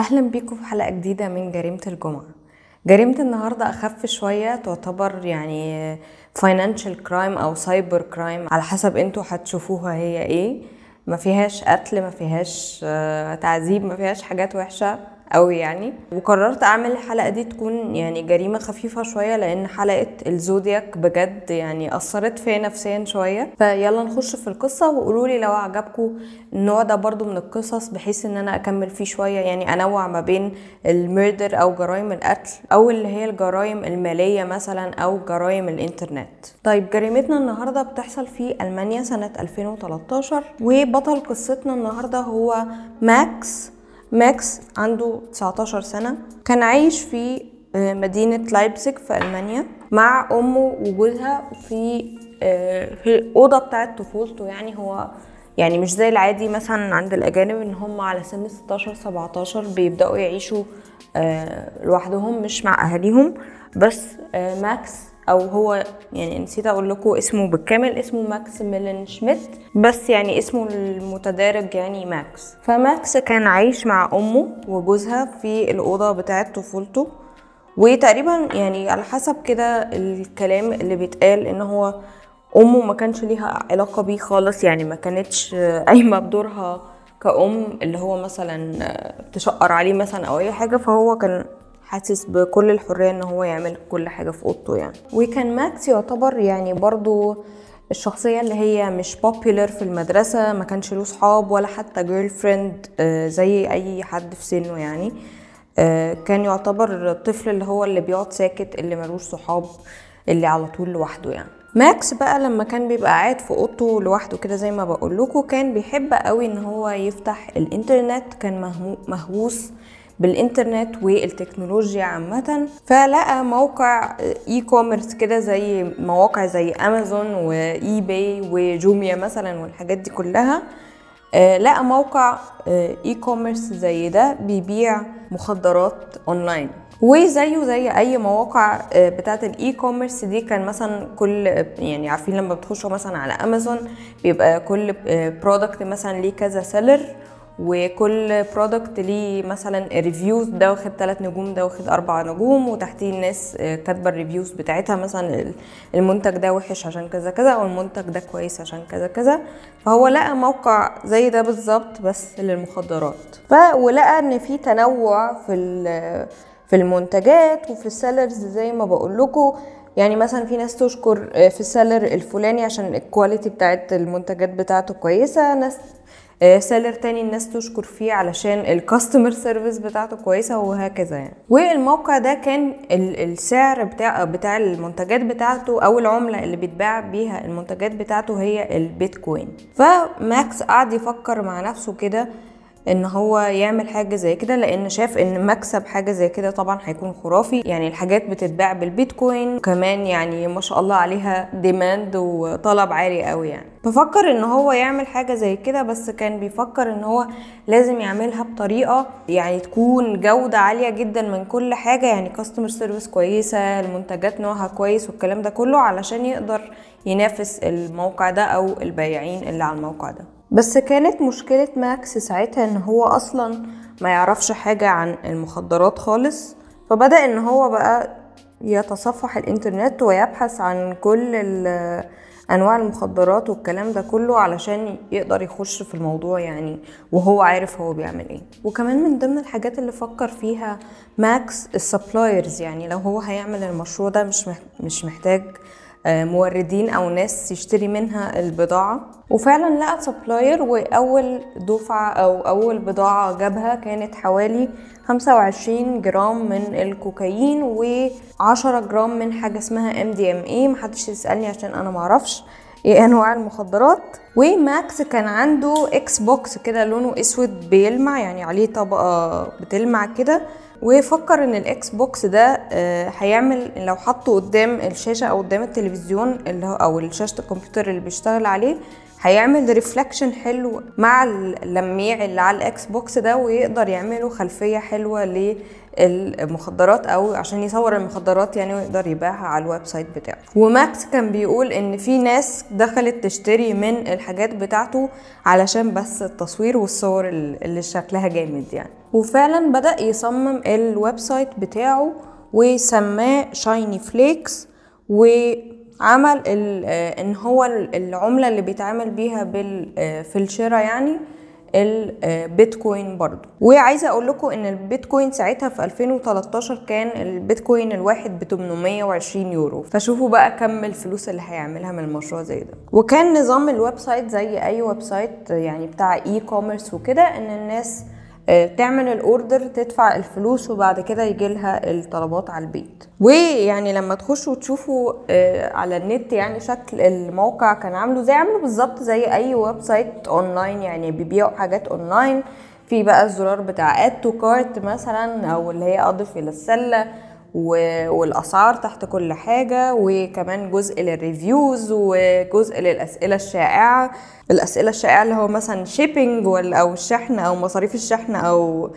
اهلا بيكم في حلقه جديده من جريمه الجمعه. جريمه النهارده اخف شويه، تعتبر يعني فاينانشال كرايم او سايبر كرايم على حسب انتوا هتشوفوها هي ايه. ما فيهاش قتل، ما فيهاش تعذيب، ما فيهاش حاجات وحشه قوي يعني. وقررت اعمل الحلقه دي تكون يعني جريمه خفيفه شويه، لان حلقه الزودياك بجد يعني اثرت فيا نفسيا شويه. فيلا نخش في القصه وقولوا لي لو عجبكم النوع ده برضو من القصص، بحيث ان انا اكمل فيه شويه، يعني انوع ما بين الميردر او جرائم القتل او اللي هي الجرائم الماليه مثلا او جرائم الانترنت. طيب جريمتنا النهارده بتحصل في المانيا سنه 2013، وبطل قصتنا النهارده هو ماكس عنده 19 سنة، كان عايش في مدينة لايبزيج في ألمانيا مع أمه وجوزها في الأوضة بتاعة طفولته. يعني هو يعني مش زي العادي مثلا عند الأجانب إن هم على سن 16-17 بيبدأوا يعيشوا لوحدهم مش مع أهاليهم، بس ماكس او هو يعني نسيت اقول لكم اسمه بالكامل، اسمه ماكس ميلين شميت، بس يعني اسمه المتدارج يعني ماكس. فماكس كان عايش مع امه وجوزها في الاوضه بتاعه طفولته، وتقريبا يعني على حسب كده الكلام اللي بيتقال ان هو امه ما كانش ليها علاقه بيه خالص، يعني ما كانتش قايمه بدورها كأم اللي هو مثلا تشقر عليه مثلا او اي حاجه. فهو كان حاسس بكل الحرية ان هو يعمل كل حاجة في اوضته يعني. وكان ماكس يعتبر يعني برضو الشخصية اللي هي مش popular في المدرسة، ما كانش له صحاب ولا حتى girl friend زي اي حد في سنه يعني. كان يعتبر الطفل اللي هو اللي بيقعد ساكت، اللي ملوش صحاب، اللي على طول لوحده يعني. ماكس بقى لما كان بيبقى قاعد في اوضته لوحده كده زي ما بقول لكم، كان بيحب قوي ان هو يفتح الانترنت، كان مهووس بالانترنت والتكنولوجيا عامه. فلقى موقع اي كوميرس كده، زي مواقع زي امازون واي باي وجوميا مثلا والحاجات دي كلها. لقى موقع اي كوميرس زي ده بيبيع مخدرات اونلاين، وزيه زي اي مواقع بتاعه الاي كوميرس دي. كان مثلا كل يعني عارفين لما بتخشوا مثلا على امازون بيبقى كل برودكت مثلا ليه كذا سيلر، وكل برودكت ليه مثلا ريفيوز، ده واخد 3 نجوم، ده واخد 4 نجوم، وتحتيه الناس كاتبه الريفيوز بتاعتها، مثلا المنتج ده وحش عشان كذا كذا، او المنتج ده كويس عشان كذا كذا. فهو لقى موقع زي ده بالظبط بس للمخدرات. ولقى ان في تنوع في المنتجات وفي السيلرز زي ما بقول لكم، يعني مثلا في ناس تشكر في السيلر الفلاني عشان الكواليتي بتاعت المنتجات بتاعته كويسه، ناس سيلر تاني الناس تشكر فيه علشان الكاستمر سيرفيس بتاعته كويسه، وهكذا يعني. والموقع ده كان السعر بتاع المنتجات بتاعته او العمله اللي بيتباع بيها المنتجات بتاعته هي البيتكوين. فماكس قعد يفكر مع نفسه كده ان هو يعمل حاجه زي كده، لان شاف ان مكسب حاجه زي كده طبعا هيكون خرافي. يعني الحاجات بتتباع بالبيتكوين كمان، يعني ما شاء الله عليها ديماند وطلب عالي قوي يعني. بفكر ان هو يعمل حاجه زي كده، بس كان بيفكر ان هو لازم يعملها بطريقه يعني تكون جوده عاليه جدا من كل حاجه، يعني كاستمر سيرفيس كويسه، المنتجات نوعها كويس والكلام ده كله، علشان يقدر ينافس الموقع ده او البياعين اللي على الموقع ده. بس كانت مشكلة ماكس ساعتها ان هو اصلا ما يعرفش حاجة عن المخدرات خالص. فبدأ ان هو بقى يتصفح الانترنت ويبحث عن كل انواع المخدرات والكلام ده كله، علشان يقدر يخش في الموضوع يعني وهو عارف هو بيعمل ايه. وكمان من ضمن الحاجات اللي فكر فيها ماكس السبلايرز، يعني لو هو هيعمل المشروع ده مش محتاج موردين او ناس يشتري منها البضاعه. وفعلا لقى سبلاير، واول دفعه او اول بضاعه جابها كانت حوالي 25 جرام من الكوكايين و10 جرام من حاجه اسمها MDMA. محدش يسالني عشان انا معرفش ايه انواع المخدرات. وماكس كان عنده اكس بوكس كده لونه اسود بيلمع، يعني عليه طبقه بتلمع كده، وفكر ان الاكس بوكس ده هيعمل لو حطه قدام الشاشه او قدام التلفزيون او شاشه الكمبيوتر اللي بيشتغل عليه هيعمل ريفلكشن حلو مع اللميع اللي على الاكس بوكس ده، ويقدر يعملوا خلفيه حلوه للمخدرات او عشان يصور المخدرات يعني، ويقدر يبيعها على الويب سايت بتاعه. وماكس كان بيقول ان في ناس دخلت تشتري من الحاجات بتاعته علشان بس التصوير والصور اللي شكلها جامد يعني. وفعلا بدأ يصمم الويب سايت بتاعه وسماه شايني فليكس، وعمل ان هو العملة اللي بيتعامل بيها في الشراء يعني البيتكوين برضو. وعايزة اقول لكم ان البيتكوين ساعتها في 2013 كان البيتكوين الواحد ب820 يورو، فشوفوا بقى كم الفلوس اللي هيعملها من المشروع زي ده. وكان نظام الويب سايت زي اي ويب سايت يعني بتاع اي كوميرس وكده، ان الناس تعمل الاوردر تدفع الفلوس وبعد كده يجيلها الطلبات على البيت. ويعني لما تخشوا وتشوفوا على النت يعني شكل الموقع كان عامله زي، عامله بالظبط زي اي ويب سايت اونلاين يعني، بيبيعوا حاجات اونلاين. في بقى الزرار بتاع اد تو كارت مثلا، او اللي هي اضف الى السله، والاسعار تحت كل حاجه، وكمان جزء للريفيوز وجزء للاسئله الشائعه. الاسئله الشائعه اللي هو مثلا شيبينج او الشحن او مصاريف الشحن او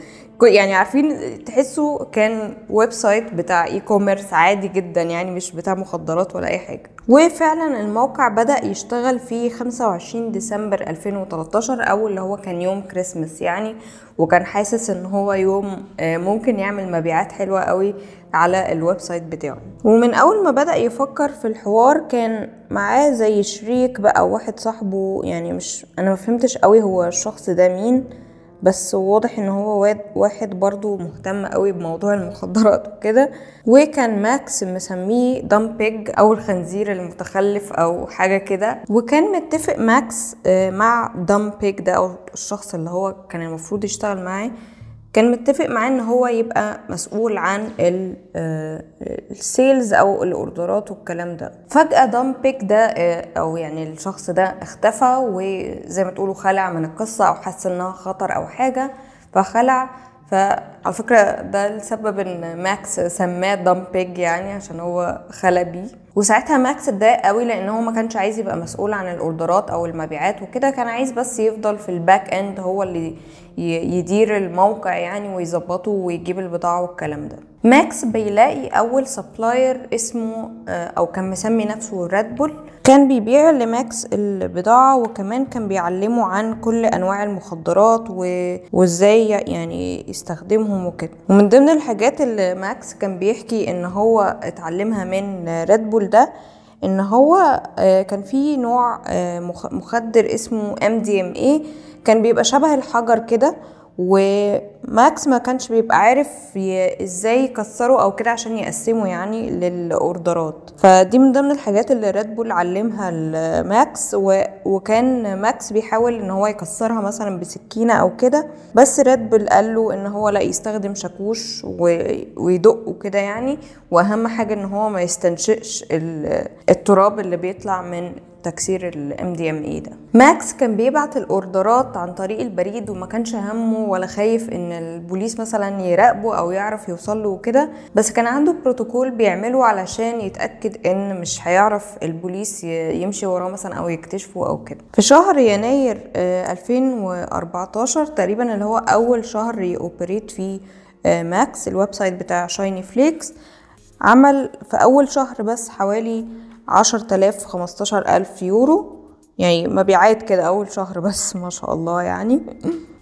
يعني عارفين، تحسوا كان ويب سايت بتاع اي كوميرس عادي جدا يعني، مش بتاع مخدرات ولا اي حاجه. وفعلا الموقع بدا يشتغل في 25 ديسمبر 2013، او اللي هو كان يوم كريسماس يعني، وكان حاسس ان هو يوم ممكن يعمل مبيعات حلوه قوي على الويب سايت بتاعه. ومن اول ما بدا يفكر في الحوار كان معاه زي شريك بقى، واحد صاحبه يعني، مش انا ما فهمتش قوي هو الشخص ده مين، بس واضح ان هو واحد برضو مهتم قوي بموضوع المخدرات وكده. وكان ماكس مسميه دامبيج او الخنزير المتخلف او حاجة كده. وكان متفق ماكس مع دامبيج ده او الشخص اللي هو كان المفروض يشتغل معاه، كان متفق معاه ان هو يبقى مسؤول عن السيلز او الاوردرات والكلام ده. فجأة دامبيك ده او يعني الشخص ده اختفى، وزي ما تقولوا خلع من القصة او حس انها خطر او حاجة فخلع. فعلى فكرة ده السبب ان ماكس سماه دامبيج يعني، عشان هو خلى بيه. وساعتها ماكس اتضايق قوي لانه ما كانش عايز يبقى مسؤول عن الاوردرات او المبيعات وكده، كان عايز بس يفضل في الباك اند هو اللي يدير الموقع يعني، ويظبطه ويجيب البضاعة والكلام ده. ماكس بيلاقي اول سبلاير اسمه او كان مسمي نفسه رادبول، كان بيبيع لماكس البضاعة، وكمان كان بيعلمه عن كل انواع المخدرات وازاي يعني يستخدمهم وكده. ومن ضمن الحاجات اللي ماكس كان بيحكي ان هو اتعلمها من رادبول ده، ان هو كان في نوع مخدر اسمه MDMA، كان بيبقى شبه الحجر كده، وماكس ما كانش بيبقى عارف ازاي يكسره او كده عشان يقسمه يعني للاوردرات. فدي من ضمن الحاجات اللي رادبول علمها لماكس، وكان ماكس بيحاول ان هو يكسرها مثلا بسكينة او كده، بس رادبول قال له ان هو لا يستخدم شاكوش ويدق وكده يعني، واهم حاجة ان هو ما يستنشقش التراب اللي بيطلع من تكسير MDMA ده. ماكس كان بيبعت الاوردرات عن طريق البريد، وما كانش همه ولا خايف ان البوليس مثلا يراقبه او يعرف يوصله وكده، بس كان عنده بروتوكول بيعمله علشان يتأكد ان مش هيعرف البوليس يمشي وراه مثلا او يكتشفه او كده. في شهر يناير 2014 تقريبا، اللي هو اول شهر يأوبريت فيه ماكس الويب سايت بتاع شايني فليكس، عمل في اول شهر بس حوالي 10,000 15,000 يورو يعني مبيعات كده اول شهر بس، ما شاء الله يعني.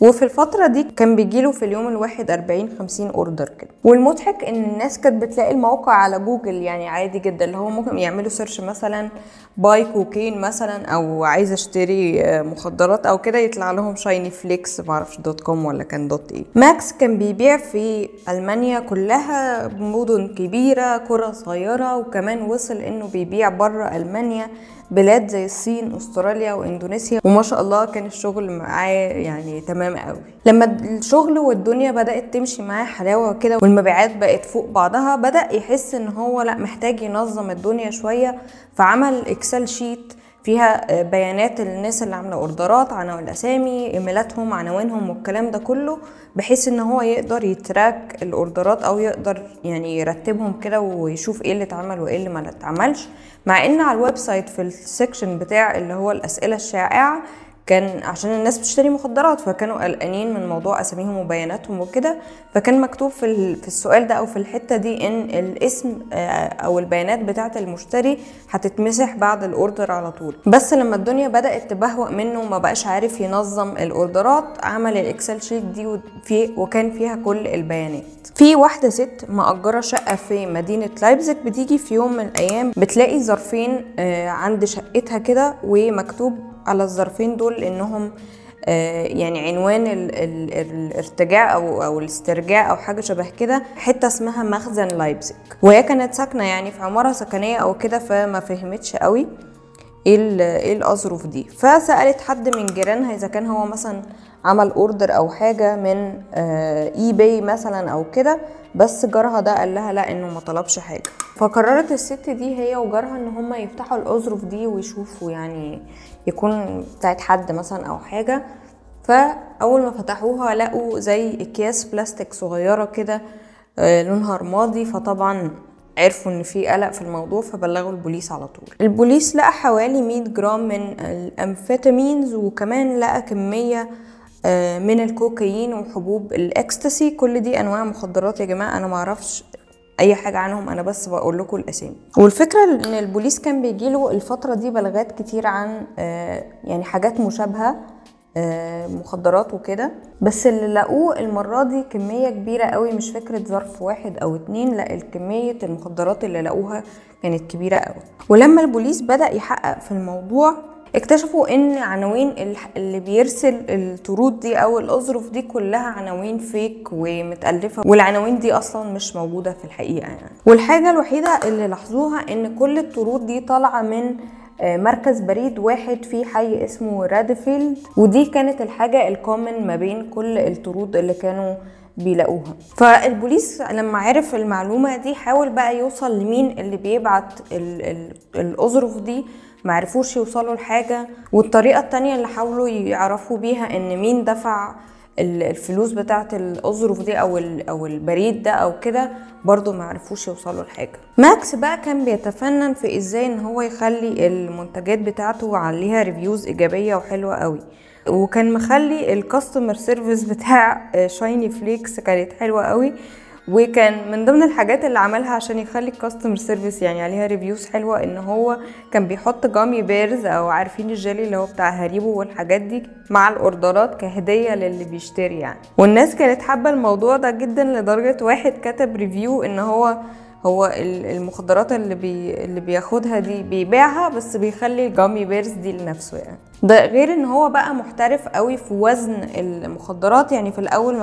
وفي الفترة دي كان بيجيله في اليوم الواحد 40-50 اوردر كده. والمضحك ان الناس كانت بتلاقي الموقع على جوجل يعني عادي جدا، اللي هو ممكن يعملوا سيرش مثلا باي كوكين مثلا، او عايز اشتري مخدرات او كده، يطلع لهم شايني فليكس معرفش .com ولا كان .ايه. ماكس كان بيبيع في المانيا كلها، مدن كبيرة قرى صغيرة، وكمان وصل انه بيبيع بره المانيا بلاد زي الصين استراليا واندونيسيا، وما شاء الله كان الشغل معاه يعني تمام قوي. لما الشغل والدنيا بدأت تمشي معاه حلاوة كده، والمبيعات بقت فوق بعضها، بدأ يحس ان هو لا محتاج ينظم الدنيا شوية، فعمل اكسل شيت فيها بيانات الناس اللي عامله اوردرات، عن الاسامي، ايميلاتهم، عناوينهم والكلام ده كله، بحيث ان هو يقدر يتراك الاوردرات او يقدر يعني يرتبهم كده ويشوف ايه اللي اتعمل وايه اللي ما اتعملش. مع ان على الويب سايت في السكشن بتاع اللي هو الاسئله الشائعه كان عشان الناس بتشتري مخدرات فكانوا قلقانين من موضوع اساميهم وبياناتهم وكده، فكان مكتوب في السؤال ده او في الحته دي ان الاسم او البيانات بتاعه المشتري هتتمسح بعد الاوردر على طول. بس لما الدنيا بدات تبهوأ منه وما بقاش عارف ينظم الاوردرات، عمل الاكسل شيت دي وكان فيها كل البيانات. في واحده ست مأجره شقه في مدينه لايبزيج، بتيجي في يوم من الايام بتلاقي ظرفين عند شقتها كده، ومكتوب على الظرفين دول انهم يعني عنوان الارتجاع او الاسترجاع او حاجه شبه كده، حته اسمها مخزن لايبزيج. وهي كانت ساكنه يعني في عماره سكنيه او كده، فما فهمتش قوي ايه الاظرف دي. فسالت حد من جيرانها اذا كان هو مثلا عمل اوردر او حاجه من اي باي مثلا او كده، بس جارها ده قال لها لا، انه ما طلبش حاجه. فقررت الست دي هي وجارها ان هم يفتحوا الاظرف دي ويشوفوا يعني يكون بتاعت حد مثلا او حاجه. فاول ما فتحوها لقوا زي اكياس بلاستيك صغيره كده لونها رمادي، فطبعا عرفوا ان في قلق في الموضوع فبلغوا البوليس على طول. البوليس لقى حوالي 100 جرام من الامفيتامينز، وكمان لقى كميه من الكوكايين وحبوب الاكستسي. كل دي انواع مخدرات يا جماعه، انا ما اعرفش اي حاجه عنهم، انا بس بقول لكم الاسامي. والفكره ان البوليس كان بيجيله الفتره دي بلاغات كتير عن يعني حاجات مشابهه مخدرات وكده، بس اللي لقوه المره دي كميه كبيره قوي، مش فكره ظرف واحد او اتنين، لا الكميه المخدرات اللي لقوها كانت كبيره قوي. ولما البوليس بدا يحقق في الموضوع اكتشفوا ان عناوين اللي بيرسل الطرود دي او الاظرف دي كلها عناوين فيك ومتالفه، والعناوين دي اصلا مش موجوده في الحقيقه يعني. والحاجه الوحيده اللي لاحظوها ان كل الطرود دي طالعه من مركز بريد واحد في حي اسمه رادفيلد، ودي كانت الحاجه الكومن ما بين كل الطرود اللي كانوا بيلاقوها. فالبوليس لما عرف المعلومه دي حاول بقى يوصل لمين اللي بيبعت الاظرف دي، معرفوش يوصلوا لحاجه. والطريقه التانية اللي حاولوا يعرفوا بيها ان مين دفع الفلوس بتاعه الاظرف دي او البريد ده او كده، برضو معرفوش يوصلوا لحاجه. ماكس بقى كان بيتفنن في ازاي ان هو يخلي المنتجات بتاعته عليها ريفيوز ايجابيه وحلوه قوي، وكان مخلي الكاستمر سيرفيس بتاع شايني فليكس كانت حلوه قوي، وكان من ضمن الحاجات اللي عملها عشان يخلي الكاستمر سيرفيس يعني عليها ريفيوز حلوه ان هو كان بيحط جامي بيرز او عارفين الجيلي اللي هو بتاع هاريبو والحاجات دي مع الاوردرات كهديه للي بيشتري يعني. والناس كانت حابه الموضوع ده جدا، لدرجه واحد كتب ريفيو ان هو المخدرات اللي بياخدها دي بيبيعها، بس بيخلي الجامي بيرز دي لنفسه يعني. ده غير ان هو بقى محترف قوي في وزن المخدرات يعني. في الاول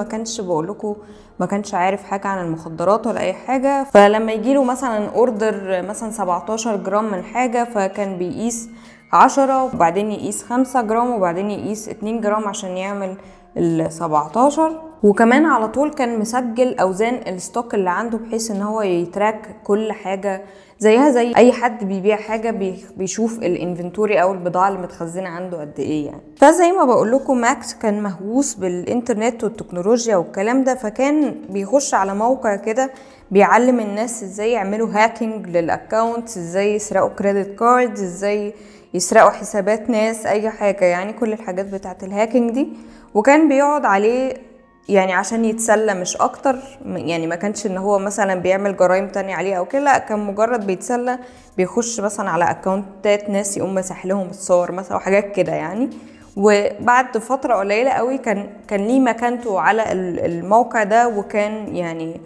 ما كانش عارف حاجه عن المخدرات ولا اي حاجه، فلما يجيله مثلا اوردر مثلا 17 جرام من حاجه، فكان بيقيس 10 وبعدين يقيس 5 جرام وبعدين يقيس 2 جرام عشان يعمل ال17. وكمان على طول كان مسجل اوزان الستوك اللي عنده، بحيث ان هو يتراك كل حاجه زيها زي اي حد بيبيع حاجه، بيشوف الانفنتوري او البضاعه اللي متخزنه عنده قد ايه يعني. فزي ما بقول لكم ماكس كان مهووس بالانترنت والتكنولوجيا والكلام ده، فكان بيخش على موقع كده بيعلم الناس ازاي يعملوا هاكينج للاكونت، ازاي يسرقوا كريدت كاردز، ازاي يسرقوا حسابات ناس، اي حاجه يعني، كل الحاجات بتاعه الهاكينج دي. وكان بيقعد عليه يعني عشان يتسلى مش اكتر يعني، ما كانش ان هو مثلا بيعمل جرائم تانية عليه او كده، لا كان مجرد بيتسلى، بيخش مثلا على اكونتات ناس يقوم مسح لهم الصور مثلا وحاجات كده يعني. وبعد فتره قليله قوي كان ليه مكانته على الموقع ده، وكان يعني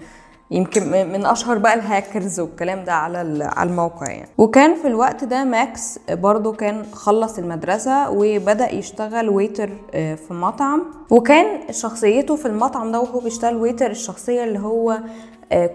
يمكن من اشهر بقى الهاكرز والكلام ده على الموقع يعني. وكان في الوقت ده ماكس برضو كان خلص المدرسه وبدا يشتغل ويتر في مطعم، وكان شخصيته في المطعم ده وهو بيشتغل ويتر الشخصيه اللي هو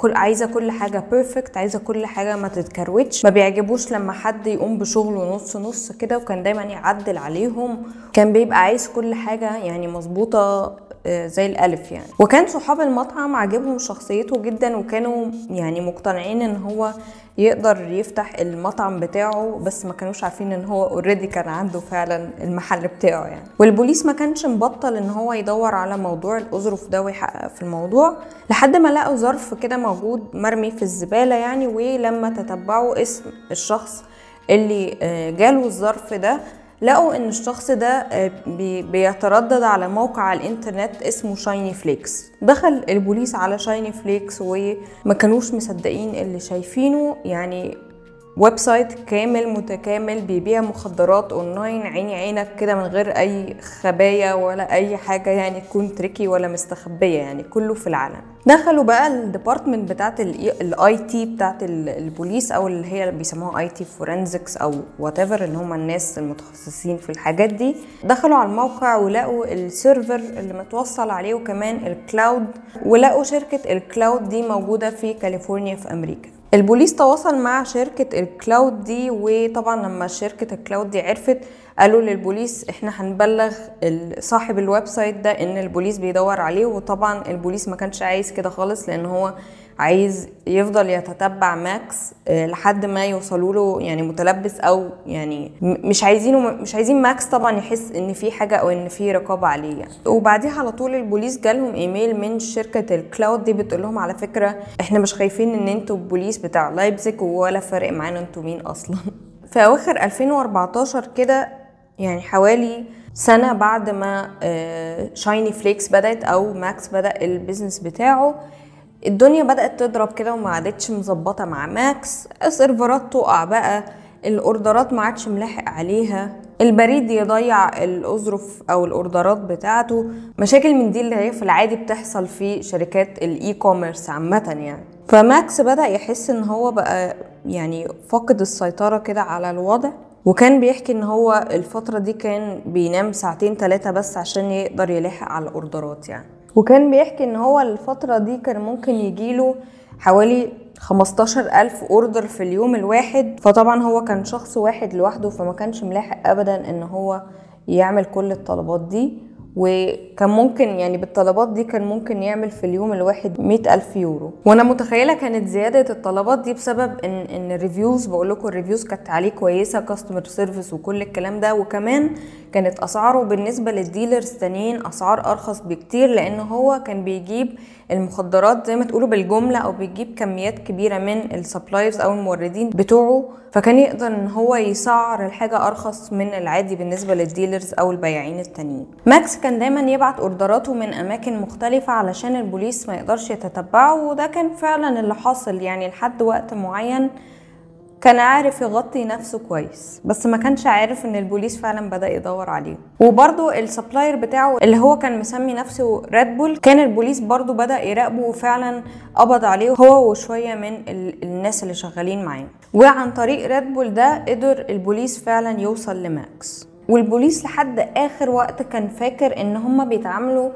عايزه كل حاجه بيرفكت، عايزه كل حاجه ما تتكروتش، ما بيعجبوش لما حد يقوم بشغله نص نص كده، وكان دايما يعدل عليهم، كان بيبقى عايز كل حاجه يعني مظبوطه زي الألف يعني. وكان صحاب المطعم عجبهم شخصيته جدا وكانوا يعني مقتنعين ان هو يقدر يفتح المطعم بتاعه، بس ما كانوش عارفين ان هو اوريدي كان عنده فعلا المحل بتاعه يعني. والبوليس ما كانش مبطل ان هو يدور على موضوع الأظرف ده ويحقق في الموضوع لحد ما لقوا ظرف كده موجود مرمي في الزبالة يعني. ولما تتبعوا اسم الشخص اللي جاله الظرف ده لقوا ان الشخص ده بيتردد على موقع على الانترنت اسمه شايني فليكس. دخل البوليس على شايني فليكس وما كانوش مصدقين اللي شايفينه يعني. ويب سايت كامل متكامل بيبيع مخدرات اونلاين عيني عينك كده من غير اي خبايا ولا اي حاجه يعني تكون تريكي ولا مستخبيه يعني، كله في العالم. دخلوا بقى الديبارتمنت بتاعه الاي تي بتاعه البوليس او اللي هي بيسموها اي تي فورنزكس او وات ايفر، اللي هم الناس المتخصصين في الحاجات دي. دخلوا على الموقع ولقوا السيرفر اللي متوصل عليه وكمان الكلاود، ولقوا شركه الكلاود دي موجوده في كاليفورنيا في امريكا. البوليس تواصل مع شركة الكلاود دي، وطبعا لما شركة الكلاود دي عرفت قالوا للبوليس احنا هنبلغ صاحب الويب سايت ده ان البوليس بيدور عليه. وطبعا البوليس ما كانش عايز كده خالص، لان هو عايز يفضل يتتبع ماكس لحد ما يوصلوا له يعني متلبس، او يعني مش عايزين ماكس طبعا يحس ان في حاجه او ان في رقابه عليه يعني. وبعديها على طول البوليس جالهم ايميل من شركه الكلاود دي بتقول لهم على فكره احنا مش خايفين ان انتوا البوليس بتاع لايبزيج ولا فرق معانا انتوا مين اصلا. في اواخر 2014 كده يعني حوالي سنه بعد ما شايني فليكس بدات او ماكس بدا البيزنس بتاعه، الدنيا بدأت تضرب كده وما عادتش مظبطة مع ماكس. السيرفرات تقع بقى، الاوردرات ما عادش ملاحق عليها، البريد يضيع الاظرف او الاوردرات بتاعته، مشاكل من دي اللي هي في العادي بتحصل في شركات الاي كوميرس عامه يعني. فماكس بدأ يحس ان هو بقى يعني فاقد السيطرة كده على الوضع، وكان بيحكي ان هو الفترة دي كان بينام 2-3 بس عشان يقدر يلاحق على الاوردرات يعني. وكان بيحكي ان هو الفترة دي كان ممكن يجيله حوالي 15,000 اوردر في اليوم الواحد. فطبعا هو كان شخص واحد لوحده، فما كانش ملاحق ابدا ان هو يعمل كل الطلبات دي، وكان ممكن يعني بالطلبات دي كان ممكن يعمل في اليوم الواحد 100,000 يورو. وانا متخيله كانت زياده الطلبات دي بسبب ان الريفيوز، بقول لكم الريفيوز كانت عليه كويسه، كاستمر سيرفيس وكل الكلام ده، وكمان كانت اسعاره بالنسبه للديلرز تانيين اسعار ارخص بكتير، لان هو كان بيجيب المخدرات زي ما تقولوا بالجمله، او بيجيب كميات كبيره من السبلايرز او الموردين بتوعه، فكان يقدر ان هو يسعر الحاجه ارخص من العادي بالنسبه للديلرز او البياعين التانيين. ماكس كان دايما يبعت اوردراته من اماكن مختلفه علشان البوليس ما يقدرش يتتبعه، وده كان فعلا اللي حاصل يعني. لحد وقت معين كان عارف يغطي نفسه كويس، بس ما كانش عارف ان البوليس فعلا بدأ يدور عليه. وبرضو السبلاير بتاعه اللي هو كان مسمي نفسه رادبول، كان البوليس برضو بدأ يراقبه وفعلا قبض عليه هو وشوية من الناس اللي شغالين معاه. وعن طريق رادبول ده قدر البوليس فعلا يوصل لماكس. والبوليس لحد اخر وقت كان فاكر ان هما بيتعاملوا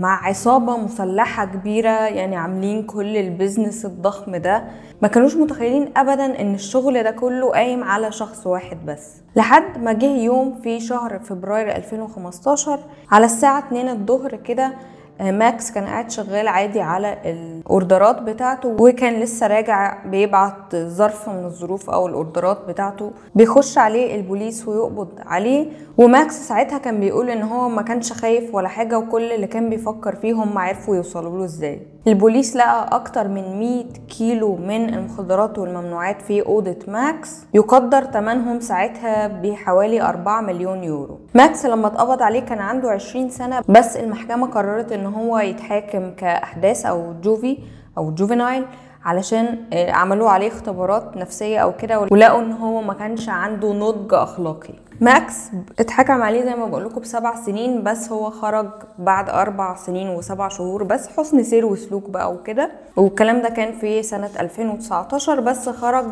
مع عصابة مسلحة كبيرة يعني، عاملين كل البيزنس الضخم ده، ما كانوش متخيلين ابدا ان الشغل ده كله قايم على شخص واحد بس. لحد ما جه يوم في شهر فبراير 2015 على الساعة 2 الظهر كده، ماكس كان قاعد شغال عادي على الاوردرات بتاعته، وكان لسه راجع بيبعت ظرف من الظروف او الاوردرات بتاعته، بيخش عليه البوليس ويقبض عليه. وماكس ساعتها كان بيقول ان هو ما كانش خايف ولا حاجه، وكل اللي كان بيفكر فيه هم عرفوا يوصلوا له ازاي. البوليس لقى اكتر من 100 كيلو من المخدرات والممنوعات في اوضه ماكس، يقدر ثمنهم ساعتها بحوالي 4 مليون يورو. ماكس لما اتقبض عليه كان عنده 20 سنه، بس المحكمه قررت ان هو يتحاكم كأحداث او جوفي او جوفينايل علشان عملوا عليه اختبارات نفسية او كده، ولقوا ان هو ما كانش عنده نضج اخلاقي. ماكس اتحكم عليه زي ما بقولكم ب7 سنين، بس هو خرج بعد 4 سنين و7 شهور، بس حسن سير وسلوك بقى وكده، والكلام ده كان في سنة 2019 بس خرج.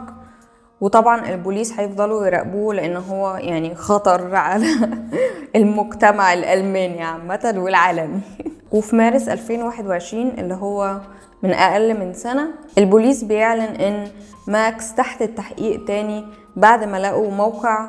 وطبعا البوليس هيفضلوا يراقبوه لان هو يعني خطر على المجتمع الالماني عامه والعالمي. وفي مارس 2021 اللي هو من اقل من سنه، البوليس بيعلن ان ماكس تحت التحقيق تاني بعد ما لقوا موقع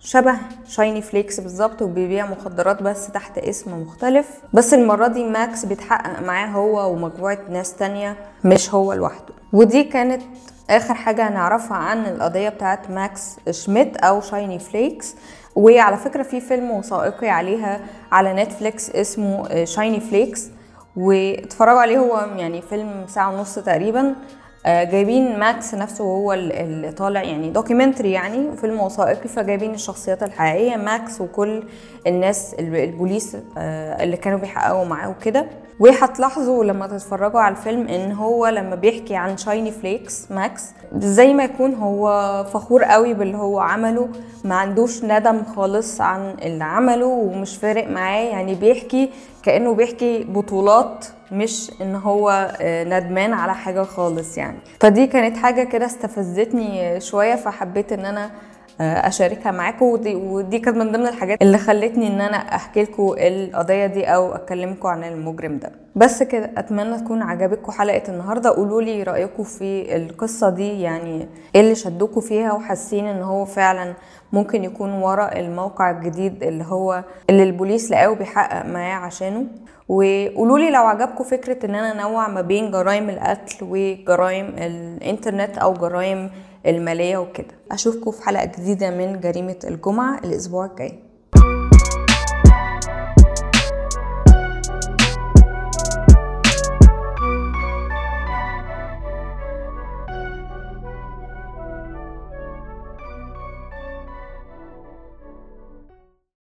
شبه شايني فليكس بالظبط وبيبيع مخدرات بس تحت اسم مختلف، بس المرة دي ماكس بيتحقق معاه هو ومجموعة ناس تانية مش هو لوحده. ودي كانت اخر حاجة هنعرفها عن القضية بتاعت ماكس شميت او شايني فليكس. وعلى فكرة في فيلم وثائقي عليها على نتفليكس اسمه شايني فليكس واتفرجوا عليه، هو يعني فيلم ساعة ونص تقريبا، جايبين ماكس نفسه وهو اللي طالع يعني دوكيومنتري يعني فيلم وثائقي، فجايبين الشخصيات الحقيقية ماكس وكل الناس البوليس اللي كانوا بيحققوا معاه وكده. وهتلاحظوا لما تتفرجوا على الفيلم ان هو لما بيحكي عن شايني فليكس ماكس زي ما يكون هو فخور قوي باللي هو عمله، ما عندوش ندم خالص عن اللي عمله ومش فارق معاه، يعني بيحكي كأنه بيحكي بطولات مش ان هو ندمان على حاجة خالص يعني. فدي كانت حاجة كده استفزتني شوية، فحبيت ان انا اشاركها معاكم، ودي كانت من ضمن الحاجات اللي خلتني ان انا احكي لكم القضيه دي او اكلمكم عن المجرم ده. بس كده اتمنى تكون عجبتكم حلقه النهارده، قولوا لي رايكم في القصه دي، يعني ايه اللي شدكم فيها وحاسين ان هو فعلا ممكن يكون وراء الموقع الجديد اللي البوليس لقاه بيحقق معاه عشانه. وقولوا لي لو عجبكم فكره ان انا انوع ما بين جرائم القتل وجرائم الانترنت او جرائم المالية وكده. أشوفكم في حلقة جديدة من جريمة الجمعة الأسبوع الجاي.